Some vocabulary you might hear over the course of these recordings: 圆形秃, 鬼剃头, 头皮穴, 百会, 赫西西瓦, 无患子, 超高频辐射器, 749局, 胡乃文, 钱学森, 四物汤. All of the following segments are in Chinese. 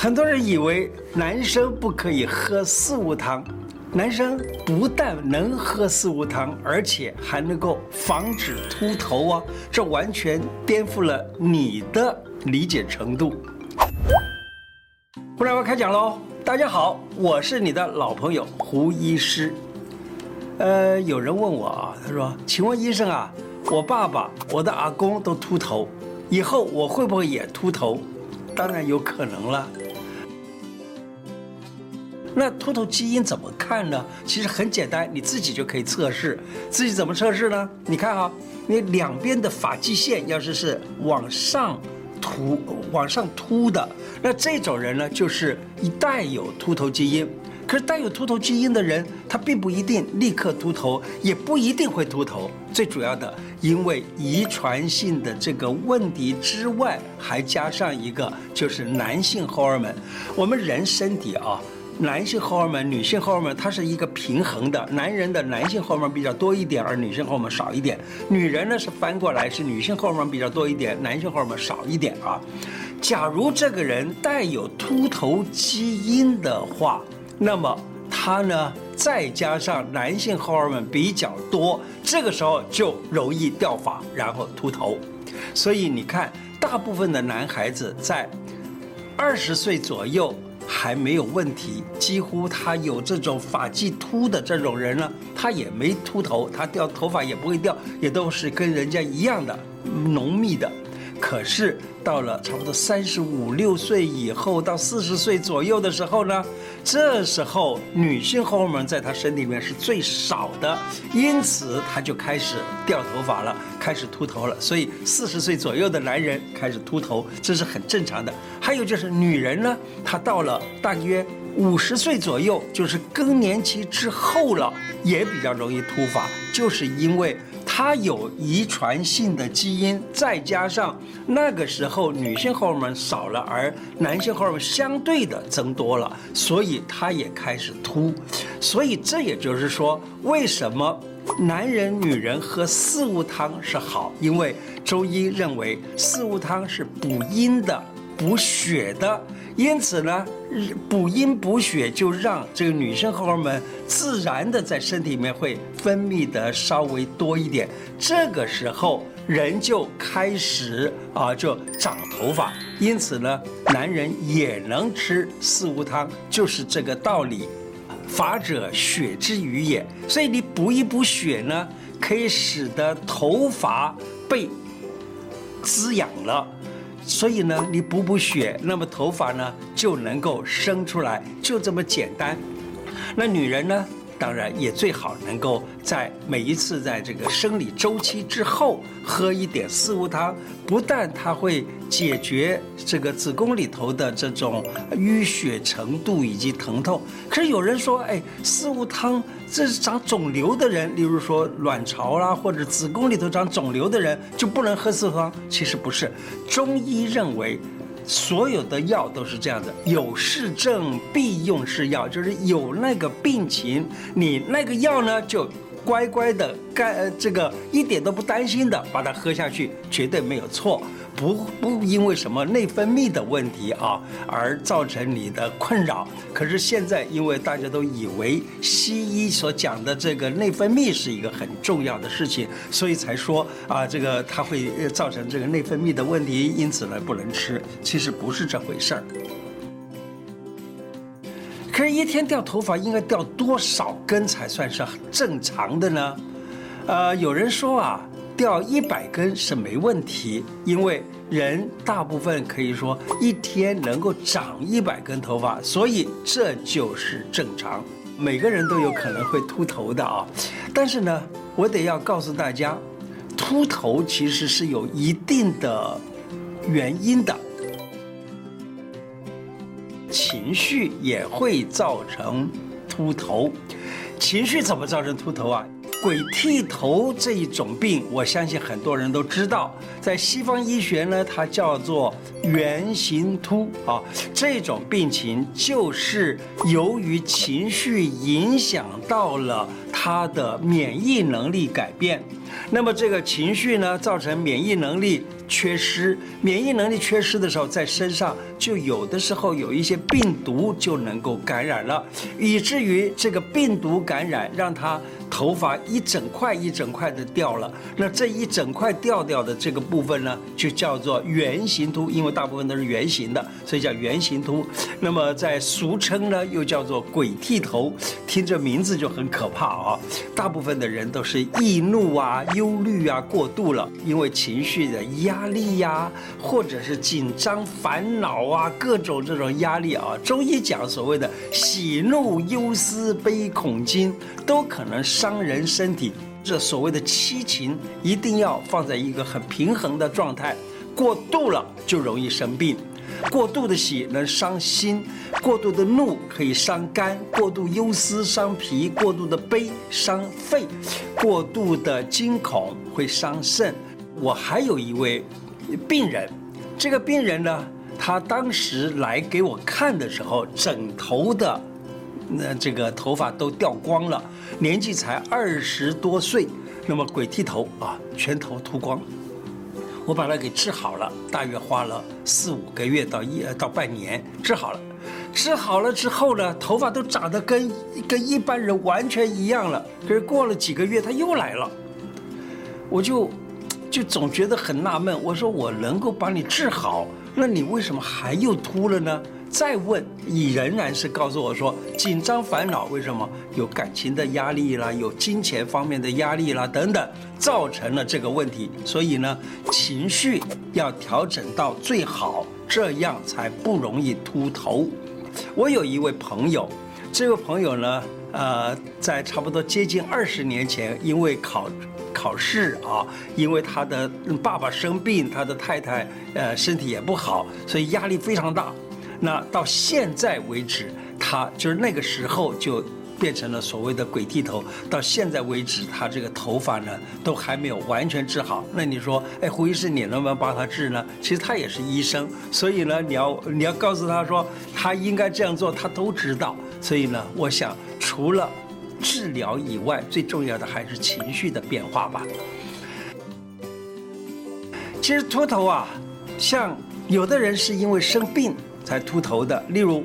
很多人以为男生不可以喝四物汤，男生不但能喝四物汤，而且还能够防止秃头啊！这完全颠覆了你的理解程度。胡乃文开讲喽！大家好，我是你的老朋友胡医师。有人问我啊，他说：“请问医生啊，我爸爸、我的阿公都秃头，以后我会不会也秃头？”当然有可能了。那秃头基因怎么看呢？其实很简单，你自己就可以测试。自己怎么测试呢？你看啊，你两边的发际线要是往上凸的，那这种人呢，就是带有秃头基因。可是带有秃头基因的人，他并不一定立刻秃头，也不一定会秃头。最主要的，因为遗传性的这个问题之外，还加上一个就是男性荷尔蒙。我们人身体啊，男性荷尔蒙、女性荷尔蒙，它是一个平衡的。男人的男性荷尔蒙比较多一点，而女性荷尔蒙少一点。女人呢是翻过来，是女性荷尔蒙比较多一点，男性荷尔蒙少一点啊。假如这个人带有秃头基因的话，那么它呢，再加上男性荷尔蒙比较多，这个时候就容易掉发，然后秃头。所以你看，大部分的男孩子在20岁左右还没有问题，几乎他有这种发际秃的这种人呢，他也没秃头，他掉头发也不会掉，也都是跟人家一样的浓密的。可是到了差不多35、6岁以后，到40岁左右的时候呢，这时候女性荷尔蒙在她身体里面是最少的，因此她就开始掉头发了，开始秃头了。所以40岁左右的男人开始秃头，这是很正常的。还有就是女人呢，她到了大约50岁左右，就是更年期之后了，也比较容易秃发，就是因为它有遗传性的基因，再加上那个时候女性荷尔蒙少了，而男性荷尔蒙相对的增多了，所以它也开始秃。所以这也就是说，为什么男人、女人喝四物汤是好？因为中医认为四物汤是补阴的、补血的，因此呢，补阴补血就让这个女性荷尔蒙自然的在身体里面会分泌的稍微多一点，这个时候人就开始就长头发。因此呢，男人也能吃四物汤，就是这个道理。发者血之余也，所以你补一补血呢，可以使得头发被滋养了。所以呢，你补补血，那么头发呢就能够生出来，就这么简单。那女人呢，当然也最好能够在每一次在这个生理周期之后喝一点四物汤，不但它会解决这个子宫里头的这种淤血程度以及疼痛。可是有人说，四物汤这是长肿瘤的人，例如说卵巢啦，或者子宫里头长肿瘤的人就不能喝四物汤。其实不是，中医认为所有的药都是这样的，有是症必用是药，就是有那个病情，你那个药呢就乖乖的这个一点都不担心的把它喝下去，绝对没有错，不因为什么内分泌的问题而造成你的困扰。可是现在因为大家都以为西医所讲的这个内分泌是一个很重要的事情，所以才说这个它会造成这个内分泌的问题，因此呢不能吃。其实不是这回事儿。可是一天掉头发应该掉多少根才算是正常的呢？有人说掉100根是没问题，因为人大部分可以说一天能够长100根头发，所以这就是正常。每个人都有可能会秃头的但是呢，我得要告诉大家，秃头其实是有一定的原因的，情绪也会造成秃头。情绪怎么造成秃头啊？鬼剃头这一种病，我相信很多人都知道，在西方医学呢，它叫做圆形秃这种病情就是由于情绪影响到了他的免疫能力改变，那么这个情绪呢，造成免疫能力缺失，免疫能力缺失的时候，在身上就有的时候有一些病毒就能够感染了，以至于这个病毒感染让他头发一整块一整块的掉了。那这一整块掉的这个部分呢，就叫做圆形秃，因为大部分都是圆形的，所以叫圆形秃。那么在俗称呢，又叫做鬼剃头，听着名字就很可怕啊。大部分的人都是易怒啊、忧虑啊过度了，因为情绪的压力呀，或者是紧张、烦恼啊，各种这种压力啊。中医讲所谓的喜怒忧思悲恐惊，都可能伤人身体。这所谓的七情一定要放在一个很平衡的状态，过度了就容易生病。过度的喜能伤心，过度的怒可以伤肝，过度忧思伤脾，过度的悲伤肺，过度的惊恐会伤肾。我还有一位病人，这个病人呢，他当时来给我看的时候，整头的这个头发都掉光了，年纪才20多岁，那么鬼剃头啊，全头秃光。我把它给治好了，大约花了4-5个月到半年治好了。治好了之后呢，头发都长得跟一般人完全一样了。可是过了几个月，他又来了，我就总觉得很纳闷。我说我能够把你治好，那你为什么还又秃了呢？再问，你仍然是告诉我说紧张烦恼，为什么有感情的压力啦，有金钱方面的压力啦等等，造成了这个问题。所以呢，情绪要调整到最好，这样才不容易秃头。我有一位朋友，这位朋友呢，在差不多接近20年前，因为考试啊，因为他的爸爸生病，他的太太身体也不好，所以压力非常大。那到现在为止，他就是那个时候就变成了所谓的鬼剃头。到现在为止，他这个头发呢都还没有完全治好。那你说，哎，胡医师，你能不能帮他治呢？其实他也是医生，所以呢，你要告诉他说，他应该这样做，他都知道。所以呢，我想除了治疗以外，最重要的还是情绪的变化吧。其实秃头啊，像有的人是因为生病才秃头的，例如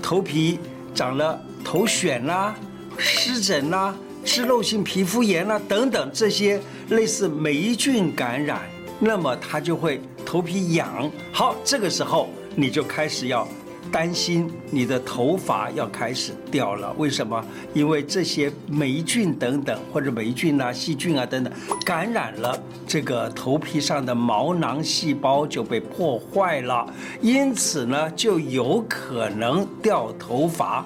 头皮长了头癣啦、湿疹啦、脂漏性皮肤炎啦等等，这些类似霉菌感染，那么他就会头皮痒。好，这个时候你就开始要担心你的头发要开始掉了。为什么？因为这些霉菌等等，或者霉菌啊、细菌啊等等，感染了这个头皮上的毛囊细胞就被破坏了，因此呢就有可能掉头发。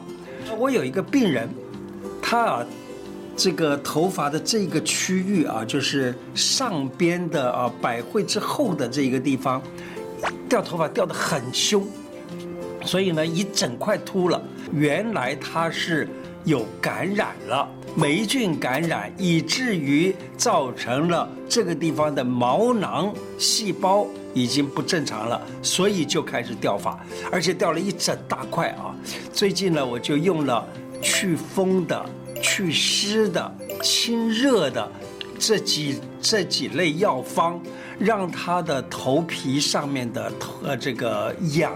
我有一个病人，他这个头发的这个区域啊，就是上边的百会之后的这个地方，掉头发掉得很凶。所以呢，一整块秃了。原来它是有感染了，霉菌感染，以至于造成了这个地方的毛囊细胞已经不正常了，所以就开始掉发，而且掉了一整大块啊。最近呢，我就用了祛风的、祛湿的、清热的这几类药方，让它的头皮上面的这个痒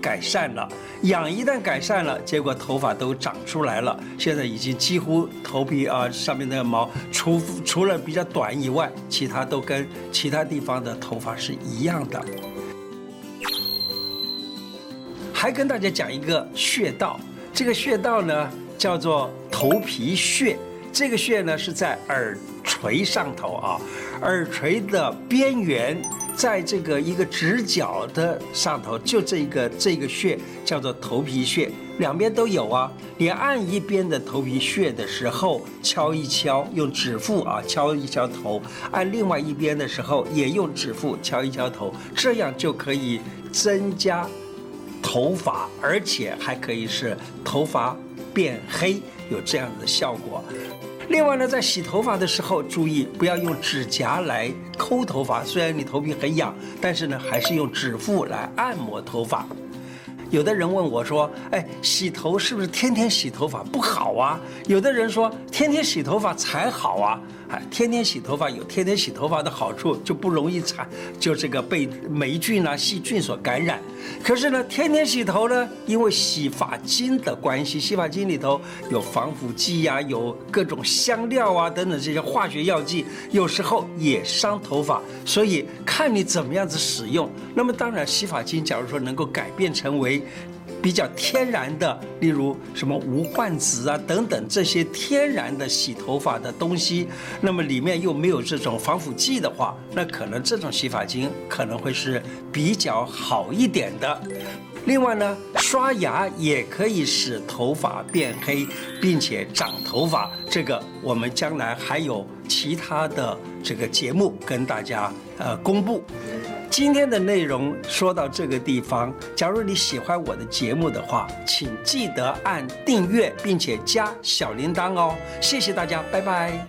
改善了。痒一旦改善了，结果头发都长出来了。现在已经几乎头皮啊上面的毛除了比较短以外，其他都跟其他地方的头发是一样的。还跟大家讲一个穴道，这个穴道呢叫做头皮穴。这个穴呢是在耳垂上头啊，耳垂的边缘，在这个一个直角的上头，就这个穴叫做头皮穴，两边都有啊。你按一边的头皮穴的时候，敲一敲，用指腹啊敲一敲头；按另外一边的时候，也用指腹敲一敲头，这样就可以增加头发，而且还可以使头发变黑，有这样的效果。另外呢，在洗头发的时候，注意不要用指甲来抠头发。虽然你头皮很痒，但是呢，还是用指腹来按摩头发。有的人问我说：“哎，洗头是不是天天洗头发不好啊？”有的人说：“天天洗头发才好啊。”啊，天天洗头发有天天洗头发的好处，就不容易就这个被霉菌啊、细菌所感染。可是呢，天天洗头呢，因为洗发精的关系，洗发精里头有防腐剂啊，有各种香料啊等等这些化学药剂，有时候也伤头发，所以看你怎么样子使用。那么当然，洗发精假如说能够改变成为比较天然的，例如什么无患子啊等等这些天然的洗头发的东西，那么里面又没有这种防腐剂的话，那可能这种洗发精可能会是比较好一点的。另外呢，刷牙也可以使头发变黑，并且长头发，这个我们将来还有其他的这个节目跟大家公布。今天的内容说到这个地方，假如你喜欢我的节目的话，请记得按订阅并且加小铃铛哦。谢谢大家，拜拜。